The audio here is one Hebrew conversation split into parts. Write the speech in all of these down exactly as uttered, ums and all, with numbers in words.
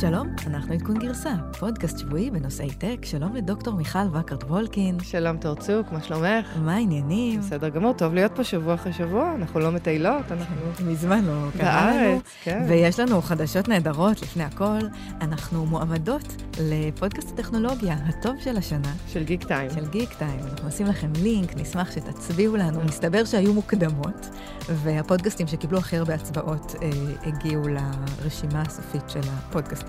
שלום, אנחנו עדכון גרסה, פודקאסט שבועי בנושאי טק. שלום לדוקטור מיכל וקרט-וולקין. שלום תורצוק, מה שלומך? מה העניינים? בסדר גמור, טוב להיות פה שבוע אחרי שבוע, אנחנו לא מטיילות, אנחנו מזמן לא בארץ, כן. ויש לנו חדשות נהדרות לפני הכל, אנחנו מועמדות לפודקאסט הטכנולוגיה, הטוב של השנה. של גיק טיים. של גיק טיים, אנחנו עושים לכם לינק, נשמח שתצביעו לנו, מסתבר שהיו מוקדמות, והפודקאסטים שקיבלו אחר בהצבעות הגיעו לרשימה הסופית של הפודקאסט.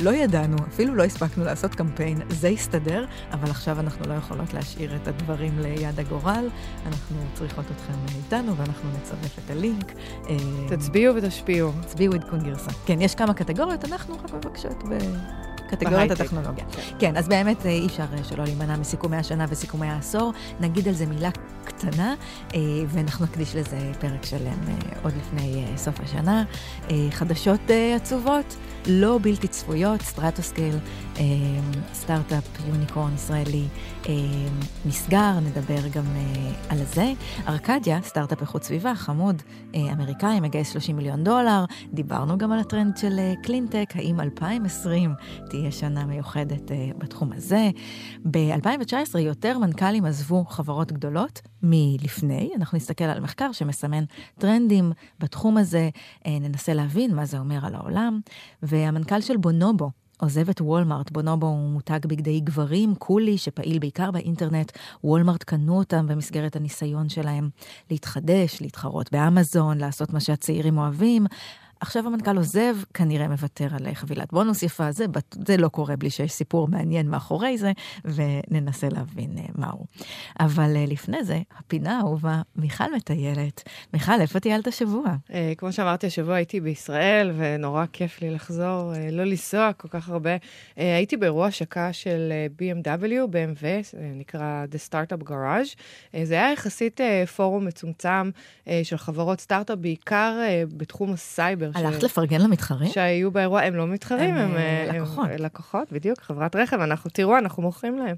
לא ידענו, אפילו לא הספקנו לעשות קמפיין, זה הסתדר, אבל עכשיו אנחנו לא יכולות להשאיר את הדברים ליד הגורל, אנחנו צריכות אתכם איתנו, ואנחנו נצרף את הלינק. תצביעו ותשפיעו. תצביעו עדכון גרסה. כן, יש כמה קטגוריות, אנחנו רק מבקשות ב... קטגוריות הטכנולוגיה. כן, אז באמת אי אפשר שלא להימנע מסיכומי השנה וסיכומי העשור, נגיד על זה מילה קטנה, ואנחנו נקדיש לזה פרק שלם עוד לפני סוף השנה. חדשות עצובות, לא בלתי צפויות, סטרטוסקייל, סטארט-אפ יוניקורן ישראלי, נסגר, נדבר גם על זה. ארקדיה, סטארט-אפ איכות סביבה, חמוד, אמריקאי, מגייס שלושים מיליון דולר, דיברנו גם על הטרנד של קלינטק, האם אלפיים עשרים תהיה שנה מיוחדת בתחום הזה. ב-אלפיים תשע עשרה יותר מנכ"לים עזבו חברות גדולות מלפני, אנחנו נסתכל על מחקר שמסמן טרנדים בתחום הזה, ננסה להבין מה זה אומר על העולם, והמנכ"ל של בונובו, עוזב את וולמארט. בונובו הוא מותג בגדי גברים, קולי, שפעיל בעיקר באינטרנט. וולמארט קנו אותם במסגרת הניסיון שלהם להתחדש, להתחרות באמזון, לעשות מה שהצעירים אוהבים. עכשיו המנכ"ל עוזב, כנראה מוותר על חבילת בונוס יפה, זה, זה לא קורה בלי שיש סיפור מעניין מאחורי זה, וננסה להבין מהו. אבל לפני זה, הפינה האהובה, מיכל מטיילת. מיכל, איפה טיילת השבוע? כמו שאמרתי, השבוע הייתי בישראל, ונורא כיף לי לחזור, לא לנסוע כל כך הרבה. הייתי באירוע השקה של בי אם דאבליו, בי אם דאבליו, נקרא The Startup Garage. זה היה יחסית פורום מצומצם של חברות סטארט-אפ, בעיקר בתחום הסייבר, הלכת לפרגן למתחרים? שהיו באירוע, הם לא מתחרים, הם לקוחות, בדיוק, חברת רכב, אנחנו תראו, אנחנו מוכרים להם.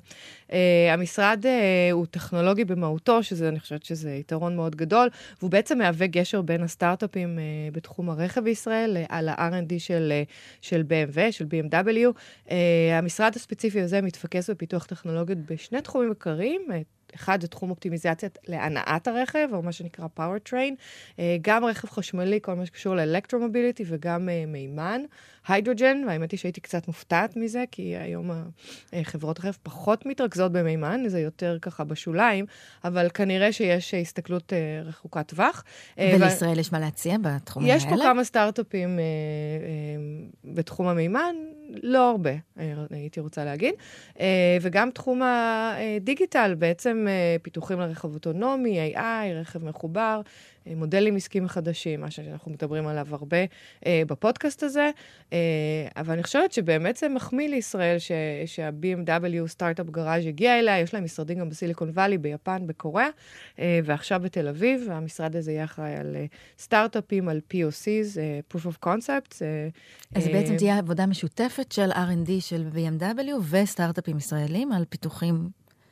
המשרד הוא טכנולוגי במהותו, שזה, אני חושבת שזה יתרון מאוד גדול, והוא בעצם מהווה גשר בין הסטארט-אפים בתחום הרכב בישראל, על ה-אר אנד די של בי אם דאבליו, של בי אם דאבליו. המשרד הספציפי הזה מתפקס בפיתוח טכנולוגיות בשני תחומים עיקריים, אחד זה תחום אופטימיזציית להנעת הרכב, או מה שנקרא פאוורטריין, גם רכב חשמלי, כל מה שקשור לאלקטרומוביליטי, וגם מימן, היידרוג'ן, והאמת היא שהייתי קצת מופתעת מזה, כי היום חברות רכב פחות מתרכזות במימן, זה יותר ככה בשוליים, אבל כנראה שיש הסתכלות רחוקת טווח. ולישראל ו... יש מה להציע בתחום האלה? יש פה כמה סטארט-אפים בתחום המימן, לא הרבה, הייתי רוצה להגיד, וגם תחום הדיגיטל, בעצם פיתוחים לרכב אוטונומי, איי איי, רכב מחובר, מודלים עסקיים חדשים, מה שאנחנו מדברים עליו הרבה בפודקאסט הזה, אבל אני חושבת שבאמת זה מחמיא לישראל שה-בי אם דאבליו סטארט-אפ גראז' הגיע אליה, יש להם משרדים גם בסיליקון וואלי, ביפן, בקוריאה, ועכשיו בתל אביב, והמשרד הזה יהיה אחראי על סטארט-אפים, על פי או סיז, proof of concepts. אז בעצם תהיה עבודה משותפת של אר אנד די של בי אם דאבליו וסטארט-אפים ישראלים על פיתוחים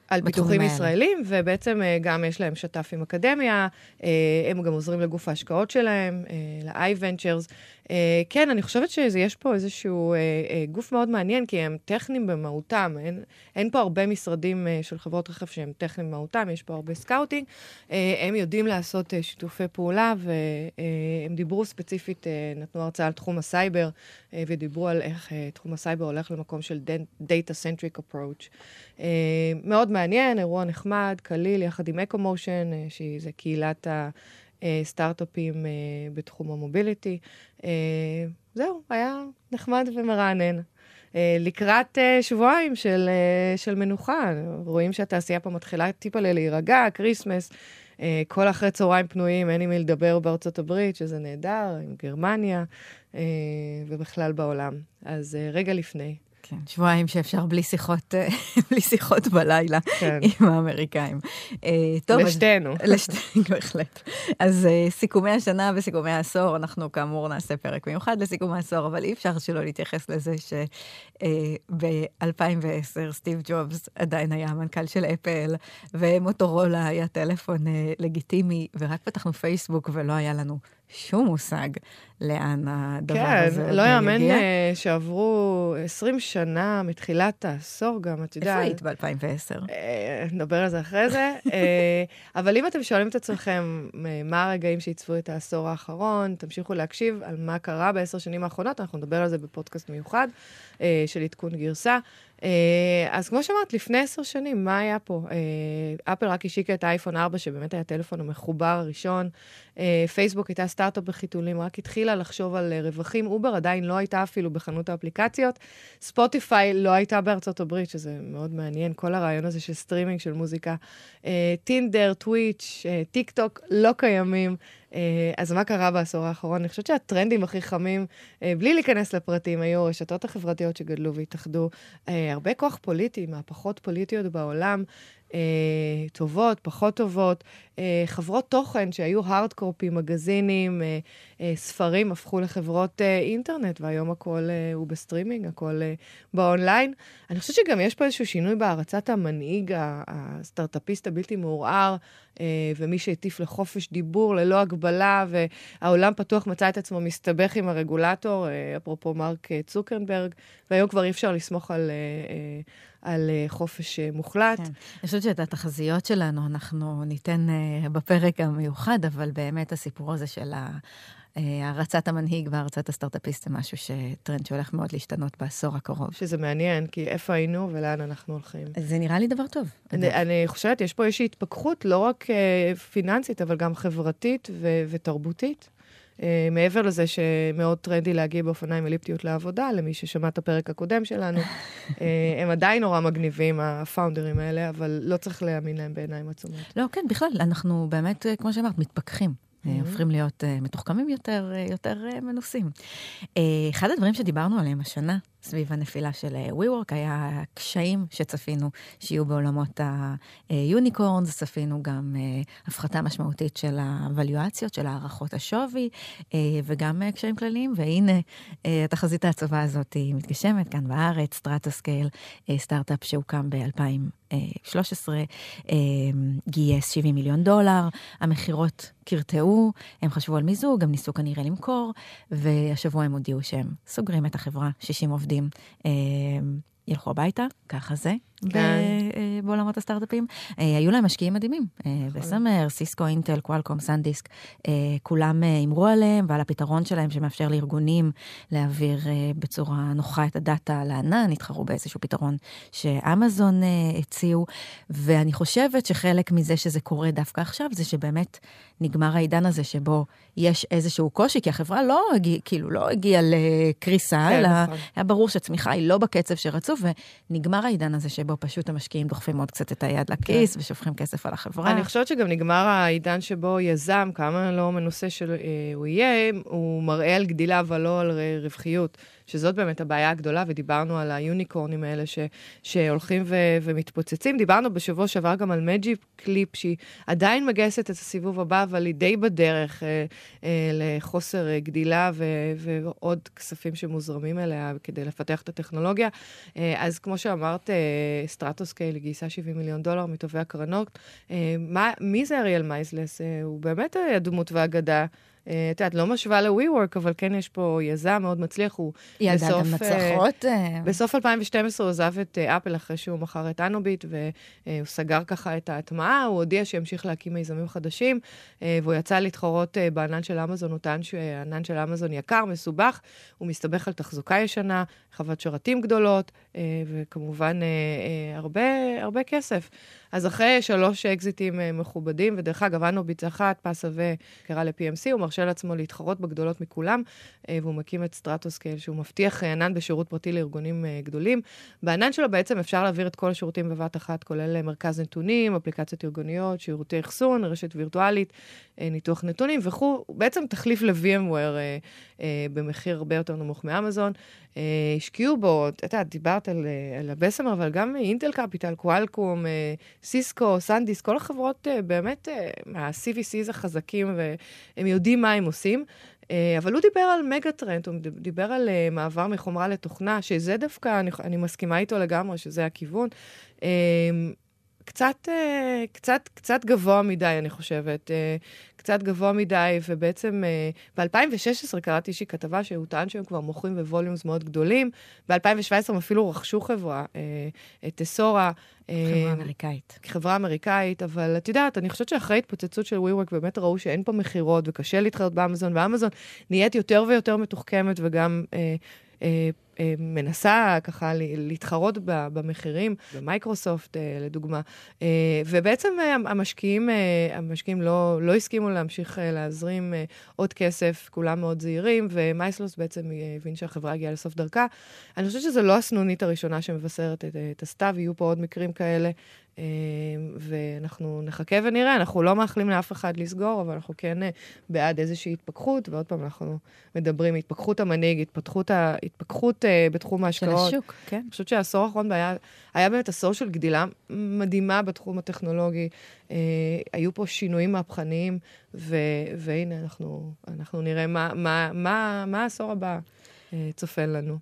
על פיתוחים ישראלים, ובעצם גם יש להם שתף עם אקדמיה, הם גם עוזרים לגוף ההשקעות שלהם, ל-iVentures. כן, אני חושבת שיש פה איזשהו גוף מאוד מעניין, כי הם טכנים במהותם, אין, אין פה הרבה משרדים של חברות רכב שהם טכנים במהותם, יש פה הרבה סקאוטינג, הם יודעים לעשות שיתופי פעולה, והם דיברו ספציפית, נתנו הרצאה על תחום הסייבר, ודיברו על איך תחום הסייבר הולך למקום של data-centric approach. מאוד מעניין. מעניין, אירוע נחמד, קליל, יחד עם אקו-מושן, שזה קהילת הסטארט-אפים בתחום המוביליטי. זהו, היה נחמד ומרענן. לקראת שבועיים של, של מנוחה, רואים שהתעשייה פה מתחילה טיפה להירגע, קריסמס, כל אחרי צהריים פנויים, אין לי מי לדבר בארצות הברית, שזה נהדר, עם גרמניה, ובכלל בעולם. אז רגע לפני. כן, שבועיים שאפשר בלי שיחות, בלי שיחות בלילה עם האמריקאים. לשתינו. לשתינו, בהחלט. אז סיכומי השנה וסיכומי העשור, אנחנו כאמור נעשה פרק מיוחד לסיכום העשור, אבל אי אפשר שלא להתייחס לזה שב-אלפיים ועשר סטיב ג'ובס עדיין היה המנכ"ל של אפל, ומוטורולה היה טלפון לגיטימי, ורק פתחנו פייסבוק ולא היה לנו שום מושג לאן הדבר כן, הזה. כן, לא יאמן שעברו עשרים שנה מתחילת העשור גם, את יודעת. איפה היית ב-אלפיים ועשר? נדבר על זה אחרי זה. אבל אם אתם שואלים את עצמכם מה הרגעים שעיצבו את העשור האחרון, תמשיכו להקשיב על מה קרה בעשר שנים האחרונות, אנחנו נדבר על זה בפודקאסט מיוחד של עדכון גרסה. אז כמו שאמרת, לפני עשר שנים, מה היה פה? אפל רק השיקה את האייפון ארבע, שבאמת היה הטלפון המחובר הראשון. פייסבוק הייתה סטארט-אפ בחיתולים, רק התחילה לחשוב על רווחים. אובר עדיין לא הייתה אפילו בחנות האפליקציות. ספוטיפיי לא הייתה בארצות הברית, שזה מאוד מעניין, כל הרעיון הזה של סטרימינג, של מוזיקה. טינדר, טוויץ', טיק טוק, לא קיימים. אז מה קרה בעשור האחרון? אני חושבת שהטרנדים הכי חמים, בלי להיכנס לפרטים, היו הרשתות החברתיות שגדלו והתאחדו, הרבה כוח פוליטי, מהפכות פוליטיות בעולם, טובות, פחות טובות, חברות תוכן שהיו הארדקורפי, מגזינים, ספרים, הפכו לחברות אינטרנט, והיום הכל הוא בסטרימינג, הכל באונליין. אני חושבת שגם יש פה איזשהו שינוי בהערצת המנהיג, הסטארט-אפיסט הבלתי מעורער, ומי שהטיף לחופש דיבור, ללא הגבלה, והעולם פתוח מצא את עצמו מסתבך עם הרגולטור, אפרופו מרק צוקרברג, והיום כבר אי אפשר לסמוך על... על חופש מוחלט. כן. אני חושבת שאת התחזיות שלנו אנחנו ניתן בפרק המיוחד, אבל באמת הסיפור הזה של הרצת המנהיג והרצת הסטארט-אפיסט זה משהו שטרנד שהולך מאוד להשתנות בעשור הקרוב. שזה מעניין, כי איפה היינו ולאן אנחנו הולכים. זה נראה לי דבר טוב. אני, אני חושבת, יש פה איזושהי התפכחות, לא רק פיננסית, אבל גם חברתית ו- ותרבותית. מעבר לזה שמאוד טרנדי להגיע באופניים אליפטיות לעבודה, למי ששמע את הפרק הקודם שלנו, הם עדיין נורא מגניבים, הפאונדרים האלה, אבל לא צריך להאמין להם בעיניים עצומות. לא, כן, בכלל, אנחנו באמת, כמו שאמרת, מתפכחים. הופכים להיות מתוחכמים יותר, יותר מנוסים. אחד הדברים שדיברנו עליהם השנה, סביב הנפילה של WeWork, היה קשיים שצפינו שיהיו בעולמות היוניקורנס, צפינו גם הפחתה משמעותית של הוואליואציות, של הערכות השווי, וגם קשיים כלליים, והנה התחזית העצובה הזאת היא מתגשמת, כאן בארץ, סטרטוסקייל, סטארט-אפ שהוקם ב-אלפיים ושלוש עשרה, גייס שבעים מיליון דולר, המחירות קרטעו, הם חשבו על מיזוג, הם ניסו כנראה למכור, והשבוע הם הודיעו שהם סוגרים את החברה, שישים עובדים אה, ילכו הביתה, ככה זה, כן. בעולמות הסטארט-אפים. אה, היו להם משקיעים מדהימים, אה, בסמר, סיסקו, אינטל, קואלקום, סנדיסק, אה, כולם אמרו עליהם ועל הפתרון שלהם שמאפשר לארגונים להעביר אה, בצורה נוחה את הדאטה לענן, התחרו באיזשהו פתרון שאמזון אה, הציעו, ואני חושבת שחלק מזה שזה קורה דווקא עכשיו, זה שבאמת נגמר העידן הזה שבו יש איזשהו קושי, כי החברה לא הגיעה, כאילו לא הגיעה לקריסה, כן, אלא נכון. היה ברור שהצמיחה היא לא בקצב שרצו, ונגמר העידן הזה שבו פשוט המשקיעים דוחפים עוד קצת את היד לכיס, כן. ושופכים כסף על החברה. אני חושבת שגם נגמר העידן שבו יזם, כמה לא מנוסה שהוא יהיה, הוא מראה על גדילה, אבל לא על רווחיות. שזאת באמת הבעיה הגדולה, ודיברנו על היוניקורנים האלה ש, שהולכים ו, ומתפוצצים. דיברנו בשבוע שעבר גם על מג'יק קליפ, שהיא עדיין מגייסת את הסיבוב הבא, אבל היא די בדרך אה, אה, לחוסר אה, גדילה ו, ועוד כספים שמוזרמים אליה כדי לפתח את הטכנולוגיה. אה, אז כמו שאמרת, אה, סטרטוסקייל גייסה שבעים מיליון דולר מטובי הקרנות. אה, מה, מי זה אריאל מייזלס? אה, הוא באמת הדמות והאגדה. את יודעת, לא משווה ל-WeWork, אבל כן יש פה יזם מאוד מצליח, הוא בסוף אלפיים ושתים עשרה הוא עזב את אפל אחרי שהוא מכר את אנוביט, והוא סגר ככה את ההטמעה, הוא הודיע שימשיך להקים מיזמים חדשים, והוא יצא להתחרות בענן של אמזון, הוא טען שהענן של אמזון יקר, מסובך, הוא מסתבך על תחזוקה ישנה, חוות שרתים גדולות, וכמובן הרבה, הרבה כסף. אז אחרי שלוש אקזיטים מכובדים, ודרך אגב, אנוביט אחת, פס ו קרה ל-פי אם סי, הוא מרשה לעצמו להתחרות בגדולות מכולם, והוא מקים את סטרטוסקייל, שהוא מבטיח ענן בשירות פרטי לארגונים גדולים. בענן שלו בעצם אפשר להעביר את כל השירותים בבת אחת, כולל מרכז נתונים, אפליקציות ארגוניות, שירותי אחסון, רשת וירטואלית, ניתוח נתונים וכו'. הוא בעצם תחליף ל-VMware במחיר הרבה יותר נמוך מאמזון. השקיעו בו, אתה דיברת על, על הבסמר, אבל גם אינטל קפיטל, קואלקום, סיסקו, סנדיסק, כל החברות באמת מה-סי וי סי's החזקים, והם יודעים מה הם עושים. אבל הוא דיבר על מגה-טרנד, הוא דיבר על מעבר מחומרה לתוכנה, שזה דווקא, אני, אני מסכימה איתו לגמרי, שזה הכיוון. קצת, קצת, קצת גבוה מדי, אני חושבת. קצת גבוה מדי, ובעצם ב-אלפיים ושש עשרה קראתי אישי כתבה שהוא טען שהם כבר מוכרים בווליומס מאוד גדולים, ב-אלפיים ושבע עשרה הם אפילו רכשו חברה, את אסורה, חברה אמריקאית. חברה אמריקאית, אבל את יודעת, אני חושבת שאחרי התפוצצות של WeWork באמת ראו שאין פה מחירות, וקשה להתחרות באמזון, ואמזון נהיית יותר ויותר מתוחכמת, וגם אה, אה, אה, מנסה ככה להתחרות במחירים, במייקרוסופט אה, לדוגמה, אה, ובעצם אה, המשקיעים, אה, המשקיעים לא, לא הסכימו להמשיך אה, להזרים אה, עוד כסף, כולם מאוד זהירים, ומייסלוס בעצם הבין שהחברה הגיעה לסוף דרכה. אני חושבת שזו לא הסנונית הראשונה שמבשרת את, את הסתיו, יהיו פה עוד מקרים כאלה, ואנחנו נחכה ונראה, אנחנו לא מאחלים לאף אחד לסגור, אבל אנחנו כן בעד איזושהי התפקחות, ועוד פעם אנחנו מדברים, התפקחות המנהיג, התפקחות בתחום ההשקעות. של השוק, כן. אני חושבת שהעשור האחרון היה באמת עשור של גדילה מדהימה בתחום הטכנולוגי, היו פה שינויים מהפכניים, והנה אנחנו נראה מה העשור הבא צופן לנו.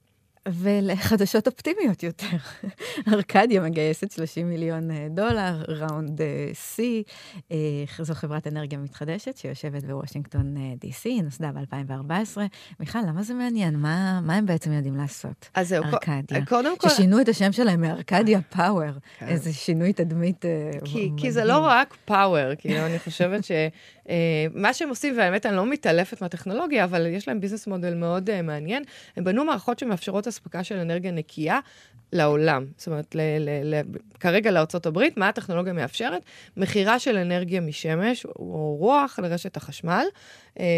ולחדשות אופטימיות יותר. ארקדיה מגייסת שלושים מיליון דולר, ראונד C, זו חברת אנרגיה מתחדשת שיושבת בוושינגטון די סי, היא נוסדה ב-אלפיים וארבע עשרה. מיכל, למה זה מעניין? מה, מה הם בעצם יודעים לעשות? אז זהו, ארקדיה. קודם כל... ששינו את השם שלהם מארקדיה פאוור, איזה שינוי תדמית. כי, כי זה לא רק פאוור, כי אני חושבת ש... מה שהם עושים, והאמת אני לא מתעלפת מהטכנולוגיה, אבל יש להם ביזנס מודל מאוד מעניין. הם בנו מערכות שמאפשרות הספקה של אנרגיה נקייה לעולם. זאת אומרת, ל- ל- ל- כרגע לארצות הברית, מה הטכנולוגיה מאפשרת? מחירה של אנרגיה משמש או רוח לרשת החשמל,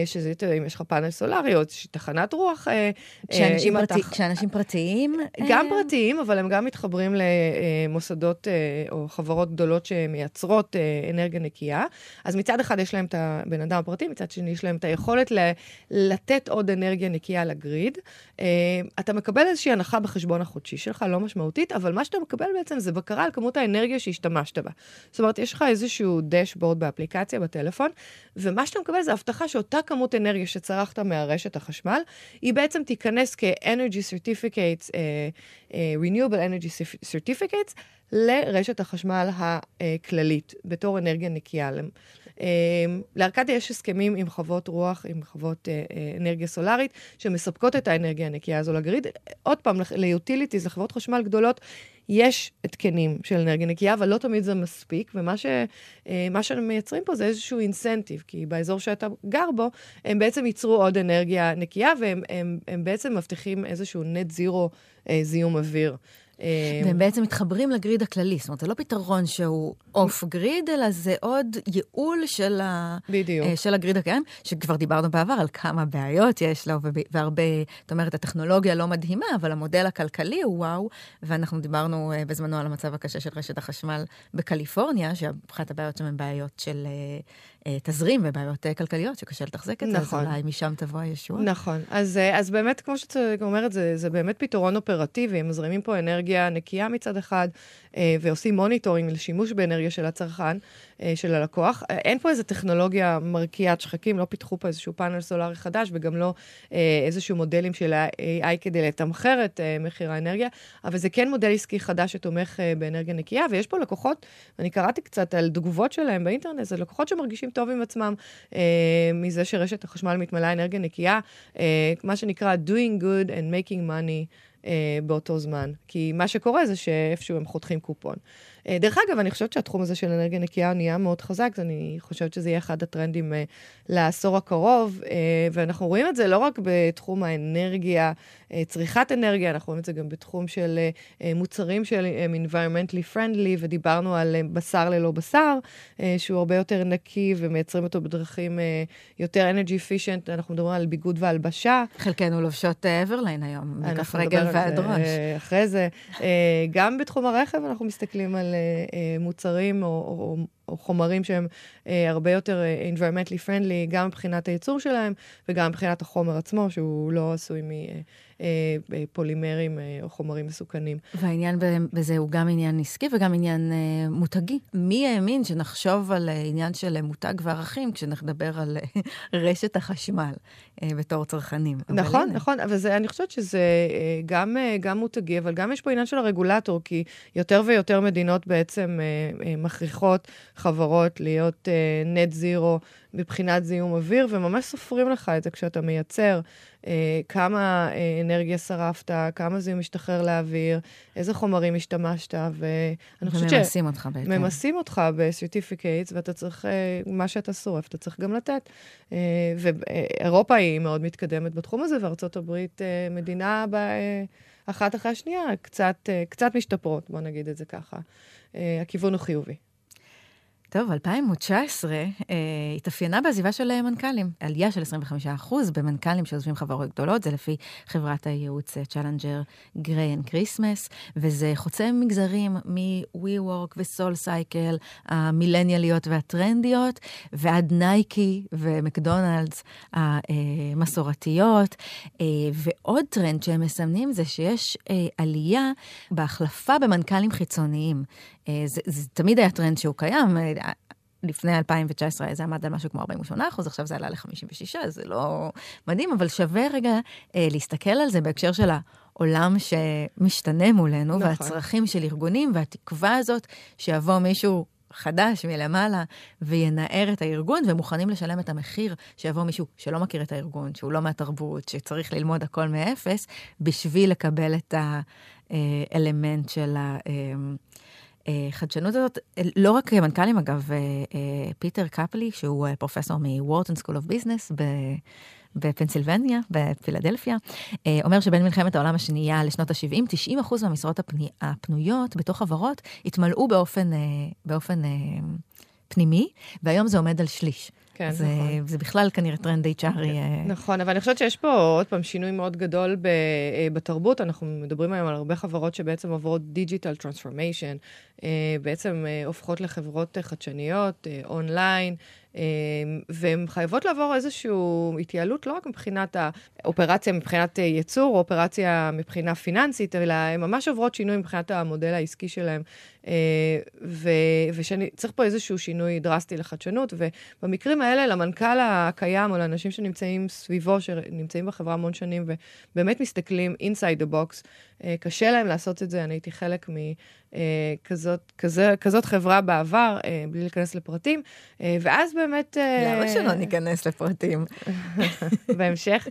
שזה אם יש לך פאנל סולרי או תחנת רוח. כשאנשים, פרטי, התח... כשאנשים פרטיים? גם הם... פרטיים, אבל הם גם מתחברים למוסדות או חברות גדולות שמייצרות אנרגיה נקייה. אז מצד אחד יש להם את הבן אדם הפרטי, מצד שני יש להם את היכולת ל- לתת עוד אנרגיה נקייה לגריד. אתה מקבל איזושהי הנחה בחשבון החודשי שלך, לא משמעותית, אבל מה שאתה מקבל בעצם זה בקרה על כמות האנרגיה שהשתמשת בה. זאת אומרת, יש לך איזשהו דשבורד באפליקציה, בטלפון, ומה שאתה מקבל זה הבטחה שאותה כמות אנרגיה שצרכת מהרשת החשמל, היא בעצם תיכנס כ-Energy Certificates, uh, uh, Renewable Energy Certificates, לרשת החשמל הכללית, בתור אנרגיה נקייה. לארקדיה יש הסכמים עם חוות רוח, עם חוות אנרגיה סולארית, שמספקות את האנרגיה הנקייה הזו לגריד. עוד פעם, ליוטיליטיז, לחברות חשמל גדולות, יש התקנים של אנרגיה נקייה, אבל לא תמיד זה מספיק, ומה ש, מה שמייצרים פה זה איזשהו אינסנטיב, כי באזור שאתה גר בו, הם בעצם ייצרו עוד אנרגיה נקייה, והם הם, הם בעצם מבטיחים איזשהו נט זירו זיום אוויר. והם בעצם מתחברים לגריד הכללי, זאת אומרת, זה לא פתרון שהוא אוף גריד, אלא זה עוד ייעול של, ה... של הגריד הקיים, שכבר דיברנו בעבר על כמה בעיות יש לו, והרבה, זאת אומרת, הטכנולוגיה לא מדהימה, אבל המודל הכלכלי הוא וואו, ואנחנו דיברנו בזמנו על המצב הקשה של רשת החשמל בקליפורניה, שאחת הבעיות שם הן בעיות של... תזרים ובעיות כלכליות שקשה לתחזק את זה, אז אולי משם תבוא הישוע. נכון, אז באמת, כמו שאת אומרת, זה באמת פתרון אופרטיבי, הם מזרימים פה אנרגיה נקייה מצד אחד, ועושים מוניטורינג לשימוש באנרגיה של הצרכן, של הלקוח. אין פה איזו טכנולוגיה מרקיעת שחקים, לא פיתחו פה איזשהו פאנל סולרי חדש, וגם לא איזשהו מודלים של איי איי כדי לתמחר את מחיר האנרגיה, אבל זה כן מודל עסקי חדש שתומך באנרגיה נקייה, ויש פה לקוחות, אני קראתי קצת על תגובות שלהם באינטרנט, זה לקוחות שמרגישים טוב עם עצמם, מזה שרשת החשמל מתמלאה אנרגיה נקייה, מה שנקרא doing good and making money באותו זמן, כי מה שקורה זה שאיפשהו הם חותכים קופון. דרך אגב, אני חושבת שהתחום הזה של אנרגיה נקייה נהיה מאוד חזק, אז אני חושבת שזה יהיה אחד הטרנדים לעשור הקרוב, ואנחנו רואים את זה לא רק בתחום האנרגיה, צריכת אנרגיה, אנחנו רואים את זה גם בתחום של מוצרים של environmentally friendly, ודיברנו על בשר ללא בשר, שהוא הרבה יותר נקי, ומייצרים אותו בדרכים יותר energy efficient, אנחנו מדברים על ביגוד והלבשה. חלקנו לובשות Everlane היום, בכף רגל ועד ראש. אחרי זה, גם בתחום הרכב אנחנו מסתכלים על מוצרים או, או, או חומרים שהם הרבה יותר environmentally friendly, גם מבחינת הייצור שלהם, וגם מבחינת החומר עצמו, שהוא לא עשוי מפולימרים או חומרים מסוכנים. והעניין בזה הוא גם עניין עסקי וגם עניין מותגי. מי האמין שנחשוב על עניין של מותג וערכים, כשנחדבר על רשת החשמל בתור צרכנים? נכון, נכון, אבל אני חושבת שזה גם, גם מותגי, אבל גם יש פה עניין של הרגולטור, כי יותר ויותר מדינות בעצם מכריחות חברות להיות נט uh, זירו מבחינת זיהום אוויר, וממש סופרים לך את זה כשאתה מייצר, uh, כמה uh, אנרגיה שרפת, כמה זיהום משתחרר לאוויר, איזה חומרים השתמשת, ואני חושבת שממסים אותך בעצם. ממסים אותך ב-certificates, ואתה צריך, uh, מה שאתה שורף, אתה צריך גם לתת. Uh, ואירופה היא מאוד מתקדמת בתחום הזה, וארצות הברית uh, מדינה ב... Uh, אחת אחרי השנייה, קצת, קצת משתפרות, בוא נגיד את זה ככה. הכיוון הוא חיובי. טוב, אלפיים תשע עשרה התאפיינה בעזיבה של מנכ"לים. עלייה של עשרים וחמישה אחוז במנכ"לים שעוזבים חברות גדולות, זה לפי חברת הייעוץ צ'לנג'ר גריי אנד קריסמס, וזה חוצה מגזרים מ-WeWork וסול סייקל, המילניאליות והטרנדיות, ועד נייקי ומקדונלדס המסורתיות. ועוד טרנד שהם מסמנים זה שיש עלייה בהחלפה במנכ"לים חיצוניים. זה, זה תמיד היה טרנד שהוא קיים, לפני אלפיים תשע עשרה זה עמד על משהו כמו ארבעים ושמונה אחוז, עכשיו זה עלה ל-חמישים ושש, זה לא מדהים, אבל שווה רגע אה, להסתכל על זה בהקשר של העולם שמשתנה מולנו, נכון. והצרכים של ארגונים, והתקווה הזאת שיבוא מישהו חדש מלמעלה וינער את הארגון, ומוכנים לשלם את המחיר שיבוא מישהו שלא מכיר את הארגון, שהוא לא מהתרבות, שצריך ללמוד הכל מאפס, בשביל לקבל את האלמנט של ה... חדשנות הזאת, לא רק מנכ"לים, אגב, פיטר קפלי, שהוא פרופסור מוורטון סקול אוף ביזנס בפנסילבניה, בפילדלפיה, אומר שבין מלחמת העולם השנייה לשנות ה-שבעים, תשעים אחוז מהמשרות הפנויות בתוך חברות התמלאו באופן, באופן פנימי, והיום זה עומד על שליש. כן, זה, נכון. זה בכלל כנראה טרנד אייץ' אר. נכון, אבל אני חושבת שיש פה עוד פעם שינוי מאוד גדול ב, בתרבות. אנחנו מדברים היום על הרבה חברות שבעצם עוברות דיג'יטל טרנספורמיישן, בעצם הופכות לחברות חדשניות, אונליין, והן חייבות לעבור איזושהי התייעלות, לא רק מבחינת האופרציה, מבחינת ייצור, אופרציה מבחינה פיננסית, אלא הן ממש עוברות שינוי מבחינת המודל העסקי שלהן, וצריך פה איזשהו שינוי דרסטי לחדשנות, ובמקרים האלה, למנכ"ל הקיים, או לאנשים שנמצאים סביבו, שנמצאים בחברה המון שנים, ובאמת מסתכלים inside the box, קשה להם לעשות את זה, אני הייתי חלק מכזאת, כזה, כזאת חברה בעבר, בלי להיכנס לפרטים, ואז באמת... למה שלא ניכנס לפרטים? בהמשך.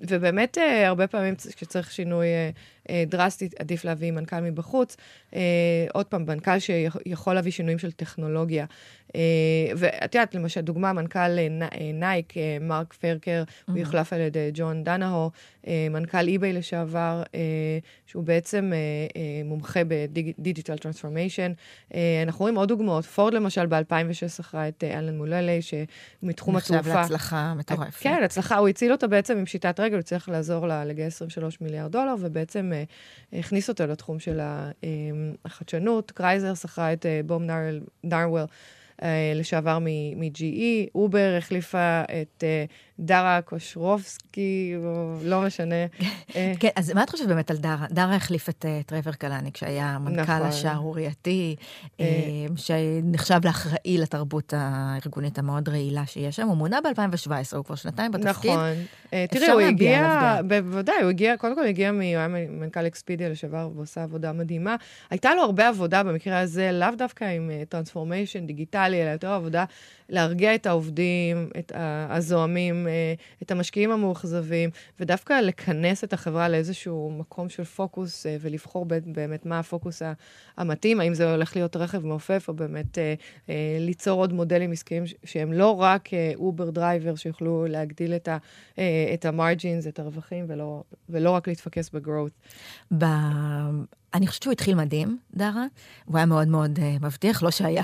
ובאמת, הרבה פעמים שצריך שינוי דרסטי, עדיף להביא מנכ"ל מבחוץ, עוד פעם, מנכ"ל שיכול להביא שינויים של טכנולוגיה. ואת יודעת, למשל, דוגמה, מנכ"ל נייק, מרק פרקר, הוא יוחלף על ידי ג'ון דנהו, מנכ"ל אי-ביי לשעבר, שהוא בעצם מומחה בדיגיטל טרנספורמיישן. אנחנו רואים עוד דוגמאות. פורד, למשל, ב-אלפיים ושש אחרי את אלן מוללי, שמתחום התעופה... נחשב להצלחה מטורפת. כן, הצלחה, הוא הציל אותה בעצם עם שיטת רגל, הוא צריך לעזור לה לגי עשרים ושלושה מיליארד דולר, ובעצם הכניס אותה לתחום של החדשנות. קרייזר שכרה את בום נרוול, לשעבר מ-ג'י אי, אובר החליפה את דרה קושרובסקי, לא משנה. כן, אז מה את חושבת באמת על דרה? דרה החליף את טרבר קלניק, שהיה מנכ"ל השערורייתי, שנחשב לאחראי לתרבות הארגונית המאוד רעילה שיש שם. הוא מונה ב-אלפיים שבע עשרה, הוא כבר שנתיים בתפקיד. נכון. תראי, הוא הגיע, בוודאי, הוא הגיע, קודם כל הגיע ממנכ"ל אקספידיה לשעבר, ועושה עבודה מדהימה. הייתה לו הרבה עבודה במקרה הזה, לאו דווקא עם טרנספורמיישן, דיגיטל אלא יותר עבודה להרגיע את העובדים, את הזוהמים, את המשקיעים המאוחזבים, ודווקא לכנס את החברה לאיזשהו מקום של פוקוס, ולבחור באמת מה הפוקוס המתאים, האם זה הולך להיות רכב מעופף, או באמת ליצור עוד מודלים עסקיים שהם לא רק אובר דרייבר, שיוכלו להגדיל את המרג'ינס, את הרווחים, ולא, ולא רק להתפקס בגרוות. ב... אני חושבת שהוא התחיל מדהים, דרה. הוא היה מאוד מאוד מבטיח, לא שהיה,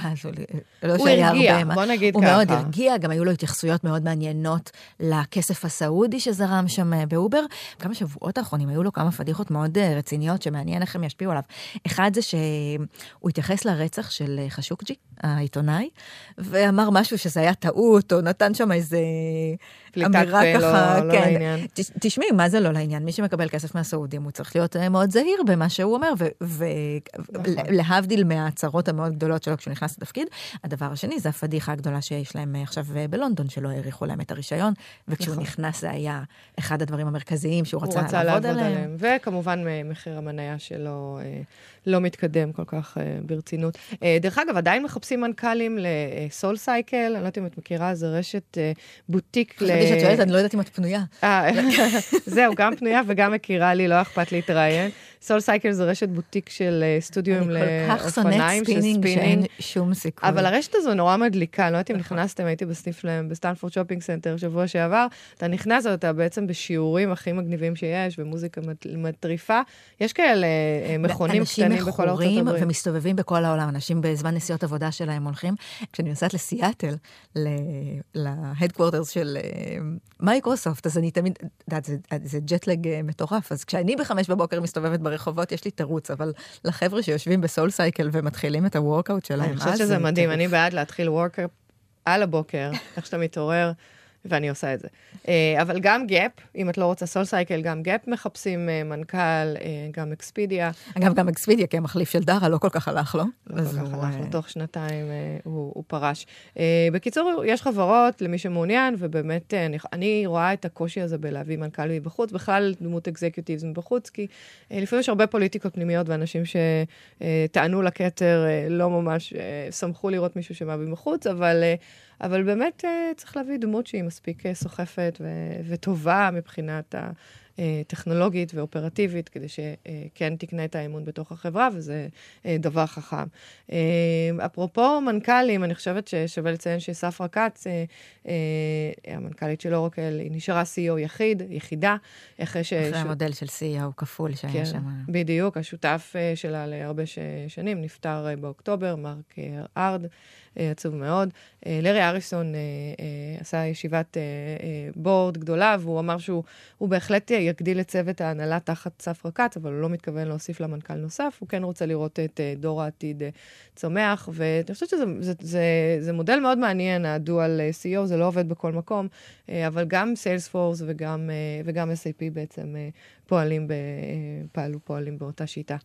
הוא הרגיע, בוא נגיד ככה. הוא מאוד הרגיע, גם היו לו התייחסויות מאוד מעניינות לכסף הסעודי שזרם שם באובר. כמה שבועות האחרונים היו לו כמה פדיחות מאוד רציניות, שמעניין איך הם ישפיעו עליו. אחד זה שהוא התייחס לרצח של חשוקג'י, העיתונאי, ואמר משהו שזה היה טעות, או נתן שם איזה אמירה ככה. לא לעניין. תשמעי, מה זה לא לעניין? מי שמקבל כסף מהסעודים, הוא צריך להיות מאוד זהיר במה שהוא אומר. ולהבדיל מההצהרות המאוד גדולות שלו כשהוא נכנס לתפקיד, הדבר השני זה הפדיחה הגדולה שיש להם עכשיו בלונדון, שלא העריכו להם את הרישיון, וכשהוא נכנס זה היה אחד הדברים המרכזיים שהוא רצה לעבוד עליהם. וכמובן מחיר המניה שלו לא מתקדם כל כך ברצינות. דרך אגב, עדיין מחפשים מנכ"לים לסול סייקל, אני לא יודעת אם את מכירה, זה רשת בוטיק. חשבתי שאת שואלת, אני לא יודעת אם את פנויה. זהו, גם פנויה וגם מכירה לי, לא אכפת להתראיין. סול סייקל זה רשת בוטיק של סטודיו לאופניים, של ספינינג, שום סיכוי. אבל הרשת הזו נורא מדליקה, לא יודעת אם נכנסתם, הייתי בסניף להם, בסטנפורד שופינג סנטר, שבוע שעבר, אתה נכנס, אתה בעצם בשיעורים הכי מגניבים שיש, ומוזיקה מטריפה, יש כאלה מכונים קטנים בכל ארצות הברית. אנשים מכורים ומסתובבים בכל העולם, אנשים בזמן נסיעות עבודה שלהם הולכים, כשאני נוסעת לסיאטל, להדקוורטרס של מייקרוסופט, אז אני תמיד, זה ג'טלג מטורף, אז כשאני בחמש בבוקר מסתובבת ברחובות, יש לי תירוץ, אבל לחבר'ה שיושבים בסול סייקל ומתחילים את הוורקאוט שלהם, אני חושבת שזה מדהים, אני בעד להתחיל וורקאוט על הבוקר, איך שאתה מתעורר, ואני עושה את זה. אבל גם גאפ, אם את לא רוצה סול סייקל, גם גאפ מחפשים מנכ"ל, גם אקספידיה. אגב, גם אקספידיה, כי המחליף של דרה לא כל כך הלך לו. לא כל כך הלך לו, תוך שנתיים הוא פרש. בקיצור, יש חברות למי שמעוניין, ובאמת אני רואה את הקושי הזה בלהביא מנכ"ל מבחוץ, בכלל דמות אקזקיוטיבס מבחוץ, כי לפעמים יש הרבה פוליטיקות פנימיות, ואנשים שטענו לכתר לא ממש שמחו לראות מישהו שבא מבחוץ, אבל... אבל באמת צריך להביא דמות שהיא מספיק סוחפת ו- וטובה מבחינת הטכנולוגית ואופרטיבית, כדי שכן תקנה את האמון בתוך החברה, וזה דבר חכם. אפרופו מנכ"לים, אני חושבת ששווה לציין שספרה קאץ, המנכ"לית של אורקל, היא נשארה סי אי או יחיד, יחידה, אחרי ש... אחרי המודל של סי אי או כפול שהיה שם. בדיוק, השותף שלה להרבה שנים, נפטר באוקטובר, מרק הרד, עצוב מאוד. לרי אריסון עשה ישיבת בורד גדולה, והוא אמר שהוא בהחלט יגדיל את צוות ההנהלה תחת סף רקת, אבל הוא לא מתכוון להוסיף למנכ"ל נוסף, הוא כן רוצה לראות את דור העתיד צומח, ואני חושבת שזה מודל מאוד מעניין, הדואל סי אי או, זה לא עובד בכל מקום, אבל גם סיילספורס וגם אס איי פי בעצם פועלים, פעלו פועלים באותה שיטה.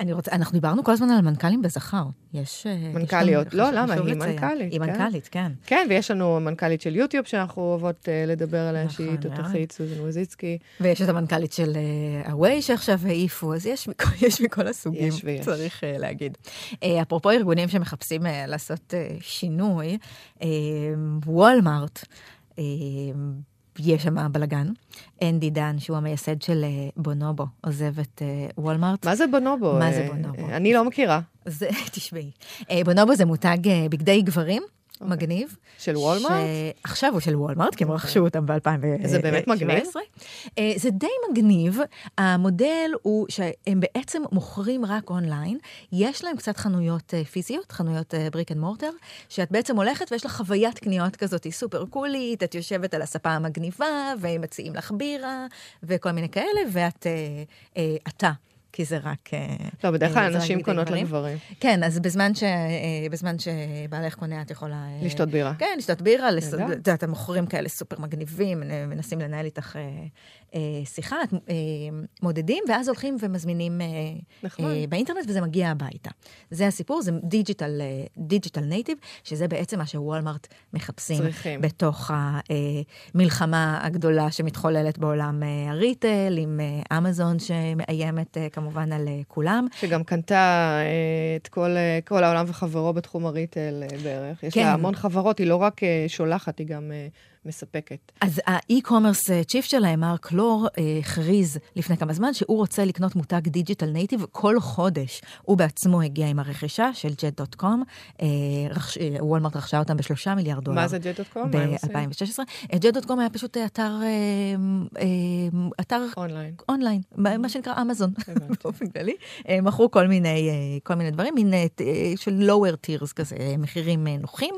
אני רוצה, אנחנו דיברנו כל הזמן על מנכ"לים בזכר. יש... מנכ"ליות, לא, למה? היא מנכ"לית. היא מנכ"לית, כן. כן, ויש לנו מנכ"לית של יוטיוב שאנחנו אוהבות לדבר עליה, שהיא תותחית, סוזן וויזיצקי. ויש את המנכ"לית של הווי שעכשיו העיפו, אז יש מכל הסוגים, צריך להגיד. אפרופו ארגונים שמחפשים לעשות שינוי, וולמארט, יש שם בלגן. אנדי דן, שהוא המייסד של בונובו, עוזב את וולמארט. מה זה בונובו? מה זה בונובו? אני לא מכירה. תשמעי. בונובו זה מותג בגדי גברים, מגניב. של וולמארט? עכשיו הוא של וולמארט, כי הם רכשו אותם ב-אלפיים ושבע עשרה. זה באמת מגניב? זה די מגניב. המודל הוא שהם בעצם מוכרים רק אונליין. יש להם קצת חנויות פיזיות, חנויות בריק אנד מורטר, שאת בעצם הולכת ויש לה חוויית קניות כזאת, היא סופר קולית, את יושבת על הספה המגניבה, והם מציעים לך בירה, וכל מיני כאלה, ואת, אתה. כי זה רק... לא, בדרך כלל אנשים קונות לגברים. כן, אז בזמן שבעלך קונה, את יכולה... לשתות בירה. כן, לשתות בירה, אתם מוכרים כאלה סופר מגניבים, מנסים לנהל איתך שיחה, מודדים, ואז הולכים ומזמינים באינטרנט, וזה מגיע הביתה. זה הסיפור, זה דיג'יטל נייטיב, שזה בעצם מה שוולמארט מחפשים בתוך המלחמה הגדולה שמתחוללת בעולם הריטל, עם אמזון שמאיימת כמובן על כולם. שגם קנתה את כל, כל העולם וחברו בתחום הריטל בערך. יש כן. לה המון חברות, היא לא רק שולחת, היא גם מספקת. אז האי-קומרס צ'יפ שלהם, מרק לור, חריז לפני כמה זמן, שהוא רוצה לקנות מותג דיג'יטל נייטיב כל חודש. הוא בעצמו הגיע עם הרכישה של ג'ט דוט קום, וולמארט רכשה אותם בשלושה מיליארד דולר. מה זה ג'ט דוט קום? ב-אלפיים ושש עשרה. ג'ט דוט קום היה פשוט אתר אתר אונליין. אונליין, מה שנקרא אמזון, באופן כללי. מכרו כל מיני דברים, מין של lower tiers כזה, מחירים נוחים,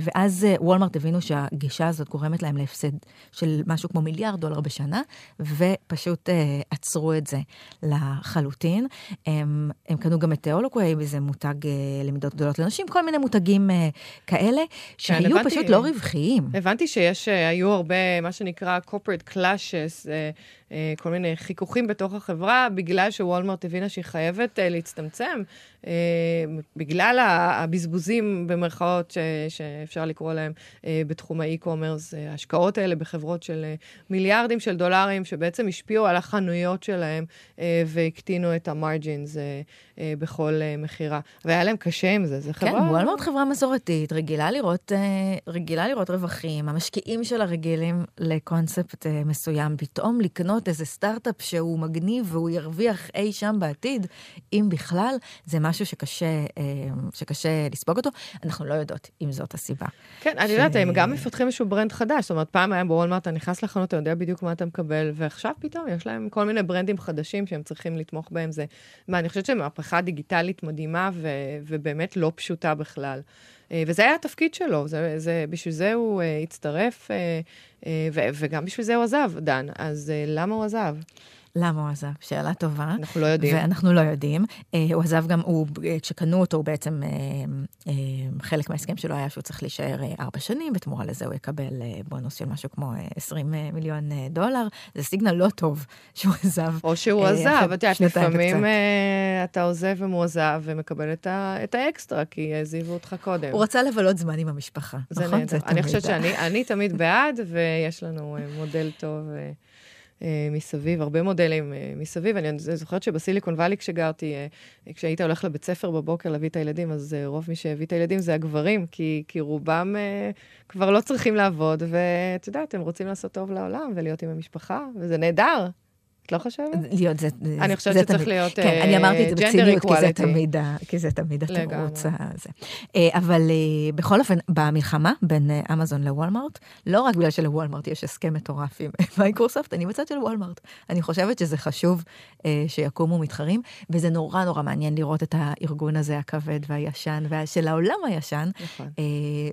ואז וולמארט הבינו שהגישה הזאת גורמת להם להפסד של משהו כמו מיליארד דולר בשנה, ופשוט אה, עצרו את זה לחלוטין. הם, הם קנו גם את תיאולוגווי, וזה מותג אה, למידות גדולות לנשים, כל מיני מותגים אה, כאלה, שהיו הבנתי, פשוט לא רווחיים. הבנתי שיש, היו הרבה, מה שנקרא, corporate clashes, אה, אה, כל מיני חיכוכים בתוך החברה, בגלל שוולמרט הבינה שהיא חייבת אה, להצטמצם, אה, בגלל הבזבוזים במרכאות ש, שאפשר לקרוא להם אה, בתחום האי-קומרס, אה, השקעות האלה בחברות של אה, מיליארדים של דולרים, שבעצם השפיעו על החנויות שלהם, אה, והקטינו את המרג'ינס אה, אה, בכל אה, מחירה. והיה להם קשה עם זה, זה חברה. כן, וולמרט חברה מסורתית, רגילה לראות, אה, רגילה לראות רווחים, המשקיעים שלה רגילים לקונספט אה, מסוים, פתאום לקנות איזה סטארט-אפ שהוא מגניב, והוא ירוויח אי שם בעתיד, אם בכלל, זה משהו שקשה, שקשה לספוג אותו. אנחנו לא יודעות אם זאת הסיבה. כן, אני יודעת, הם גם מפתחים איזשהו ברנד חדש. זאת אומרת, פעם היה בוולמרט, אתה נכנס לחנות, אתה יודע בדיוק מה אתה מקבל, ועכשיו פתאום יש להם כל מיני ברנדים חדשים שהם צריכים לתמוך בהם. זה, מה, אני חושבת שמהפכה דיגיטלית מדהימה ו, ובאמת לא פשוטה בכלל. וזה היה התפקיד שלו, זה, זה, בשביל זה הוא הצטרף, ו, וגם בשביל זה הוא עזב, דן. אז למה הוא עזב? למה הוא עזב? שאלה טובה. אנחנו לא יודעים. ואנחנו לא יודעים. הוא עזב גם, כשקנו אותו, הוא בעצם, חלק מההסכם שלו היה שהוא צריך להישאר ארבע שנים, בתמורה לזה הוא יקבל בונוס של משהו כמו עשרים מיליון דולר. זה סיגנל לא טוב שהוא עזב. או שהוא עזב, אתה יודע, לפעמים אתה עוזב ומועזב ומקבל את האקסטרה, כי העזיבו אותך קודם. הוא רצה לבלות זמן עם המשפחה. זה נהדר. אני חושבת שאני תמיד בעד, ויש לנו מודל טוב מסביב, הרבה מודלים מסביב. אני זוכרת שבסיליקון ואלי כשגרתי, כשהיית הולך לבית ספר בבוקר להביא את הילדים, אז רוב מי שהביא את הילדים זה הגברים, כי, כי רובם כבר לא צריכים לעבוד, ואת יודעת, הם רוצים לעשות טוב לעולם ולהיות עם המשפחה, וזה נהדר. את לא חושבת? להיות, זה, אני חושבת שצריך להיות ג'נדר איקואליטי. כן, אני אמרתי את זה בציניות, כי זה תמיד התמרוץ הזה. אבל בכל אופן, במלחמה בין אמזון לוולמרט, לא רק בגלל שלוולמרט יש הסכם מטורף עם מייקרוסופט, אני מצאת של וולמרט. אני חושבת שזה חשוב שיקומו מתחרים, וזה נורא נורא מעניין לראות את הארגון הזה הכבד והישן, של העולם הישן,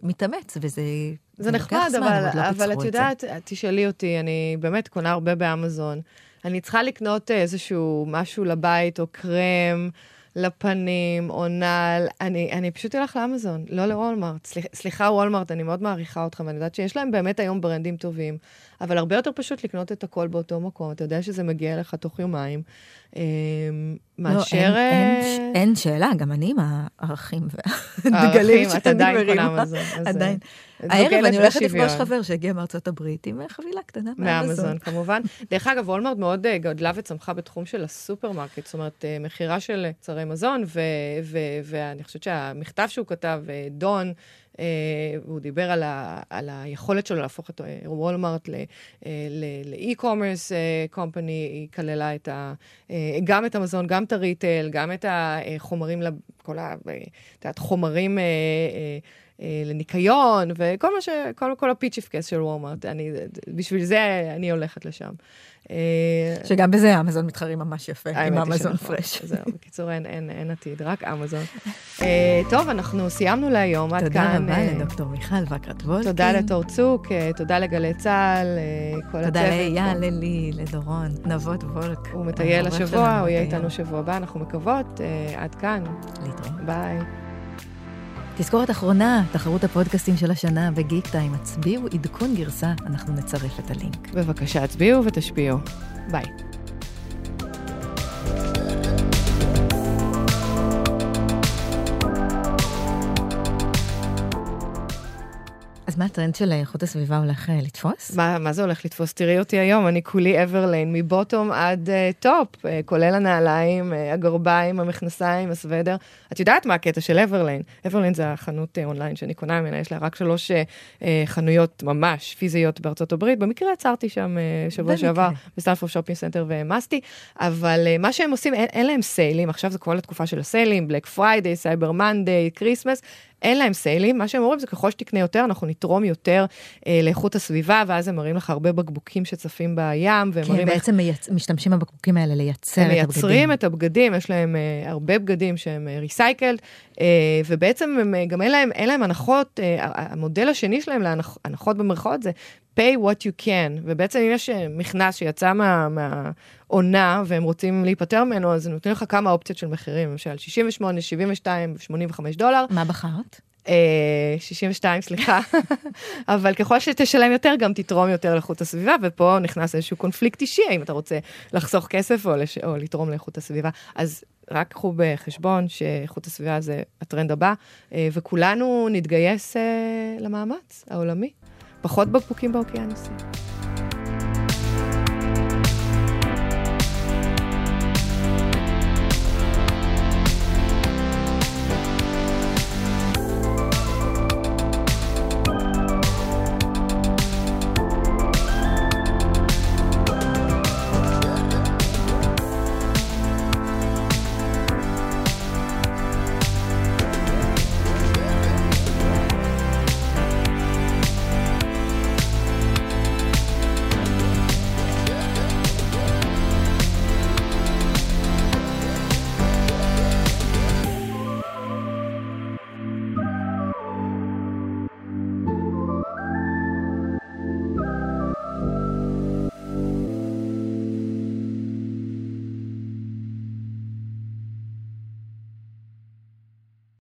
מתאמץ, וזה... זה נחמד, אבל את יודעת, תשאלי אותי, אני באמת קונה הרבה באמזון, אני צריכה לקנות איזשהו משהו לבית, או קרם, לפנים, או נעל. אני, אני פשוט אלך לאמזון, לא לוולמרט. סליח, סליחה, וולמרט, אני מאוד מעריכה אותך, ואני יודעת שיש להם באמת היום ברנדים טובים, אבל הרבה יותר פשוט לקנות את הכל באותו מקום. אתה יודע שזה מגיע אליך תוך יומיים. מאשר... אין שאלה, גם אני עם הערכים והדגלים שאני מרימה. עדיין. הערב אני הולכת לפגוש חבר שהגיע מארצות הברית עם חבילה קטנה מהאמזון. כמובן. דרך אגב, וולמרט מאוד גדלה וצמחה בתחום של הסופרמרקט, זאת אומרת, מחירה של צרי מזון, ואני חושבת שהמכתב שהוא כתב, דון, הוא דיבר על היכולת שלו להפוך את וולמרט לאי-קומרס קומפני, היא כללה גם את המזון, גם את הריטל, גם את החומרים, כל החומרים לניקיון, וכל מה ש... כל, כל הפיצ'יפקס של וולמרט, אני, בשביל זה אני הולכת לשם. שגם בזה אמזון מתחרים ממש יפה, עם אמזון פרש. זהו, בקיצור, אין, אין, אין עתיד, רק אמזון. טוב, אנחנו סיימנו להיום, עד כאן. תודה רבה לדוקטור מיכל וקרט-וולקין. תודה לתורצוק, תודה לגלי צהל, כל הצוות. תודה לאייל, ללי, לדורון, נבות וולק. הוא מטייל השבוע, הוא יהיה איתנו שבוע הבא, אנחנו מקוות. עד כאן. להתראות. ביי. תזכורת אחרונה, תחרות הפודקאסטים של השנה בגיק טיים, הצביעו עדכון גרסה, אנחנו נצרף את הלינק. בבקשה, הצביעו ותשפיעו. ביי. מה הטרנד של איכות הסביבה הולך לתפוס? מה, מה זה הולך לתפוס? תראי אותי היום, אני כולי אברליין, מבוטום עד uh, טופ, uh, כולל הנעליים, uh, הגרביים, המכנסיים, הסוודר. את יודעת מה הקטע של אברליין? אברליין זה החנות uh, אונליין שאני קונה ממנה, יש לה רק שלוש uh, חנויות ממש פיזיות בארצות הברית. במקרה עצרתי שם uh, שבוע שעבר, בסטנפורד שופינג סנטר ומסתי, אבל uh, מה שהם עושים, אין, אין להם סיילים, עכשיו זה כל התקופה של הסיילים, בלק פריידיי, סייבר מנדיי, קריסמס, אין להם סיילים, מה שהם אומרים זה ככל שתקנה יותר, אנחנו נתרום יותר אה, לאיכות הסביבה, ואז הם מראים לך הרבה בקבוקים שצפים בים, והם מראים... כן, בעצם מייצ... משתמשים הבקבוקים האלה לייצר את הבגדים. הם מייצרים את הבגדים, יש להם אה, הרבה בגדים שהם ריסייקלד, אה, אה, ובעצם הם, גם אין להם, אין להם הנחות, אה, המודל השני שלהם להנחות, הנחות במרכאות זה... pay what you can, ובעצם אם יש מכנס שיצא מהעונה, והם רוצים להיפטר ממנו, אז נותנים לך כמה אופציות של מחירים, למשל שישים ושמונה, שבעים ושתיים, שמונים וחמש דולר. מה בחרת? שישים ושתיים, סליחה. אבל ככל שתשלם יותר, גם תתרום יותר לאיכות הסביבה, ופה נכנס איזשהו קונפליקט אישי, אם אתה רוצה לחסוך כסף או, לש... או לתרום לאיכות הסביבה. אז רק קחו בחשבון שאיכות הסביבה זה הטרנד הבא, וכולנו נתגייס למאמץ העולמי. פחות בקבוקים באוקיינוסים.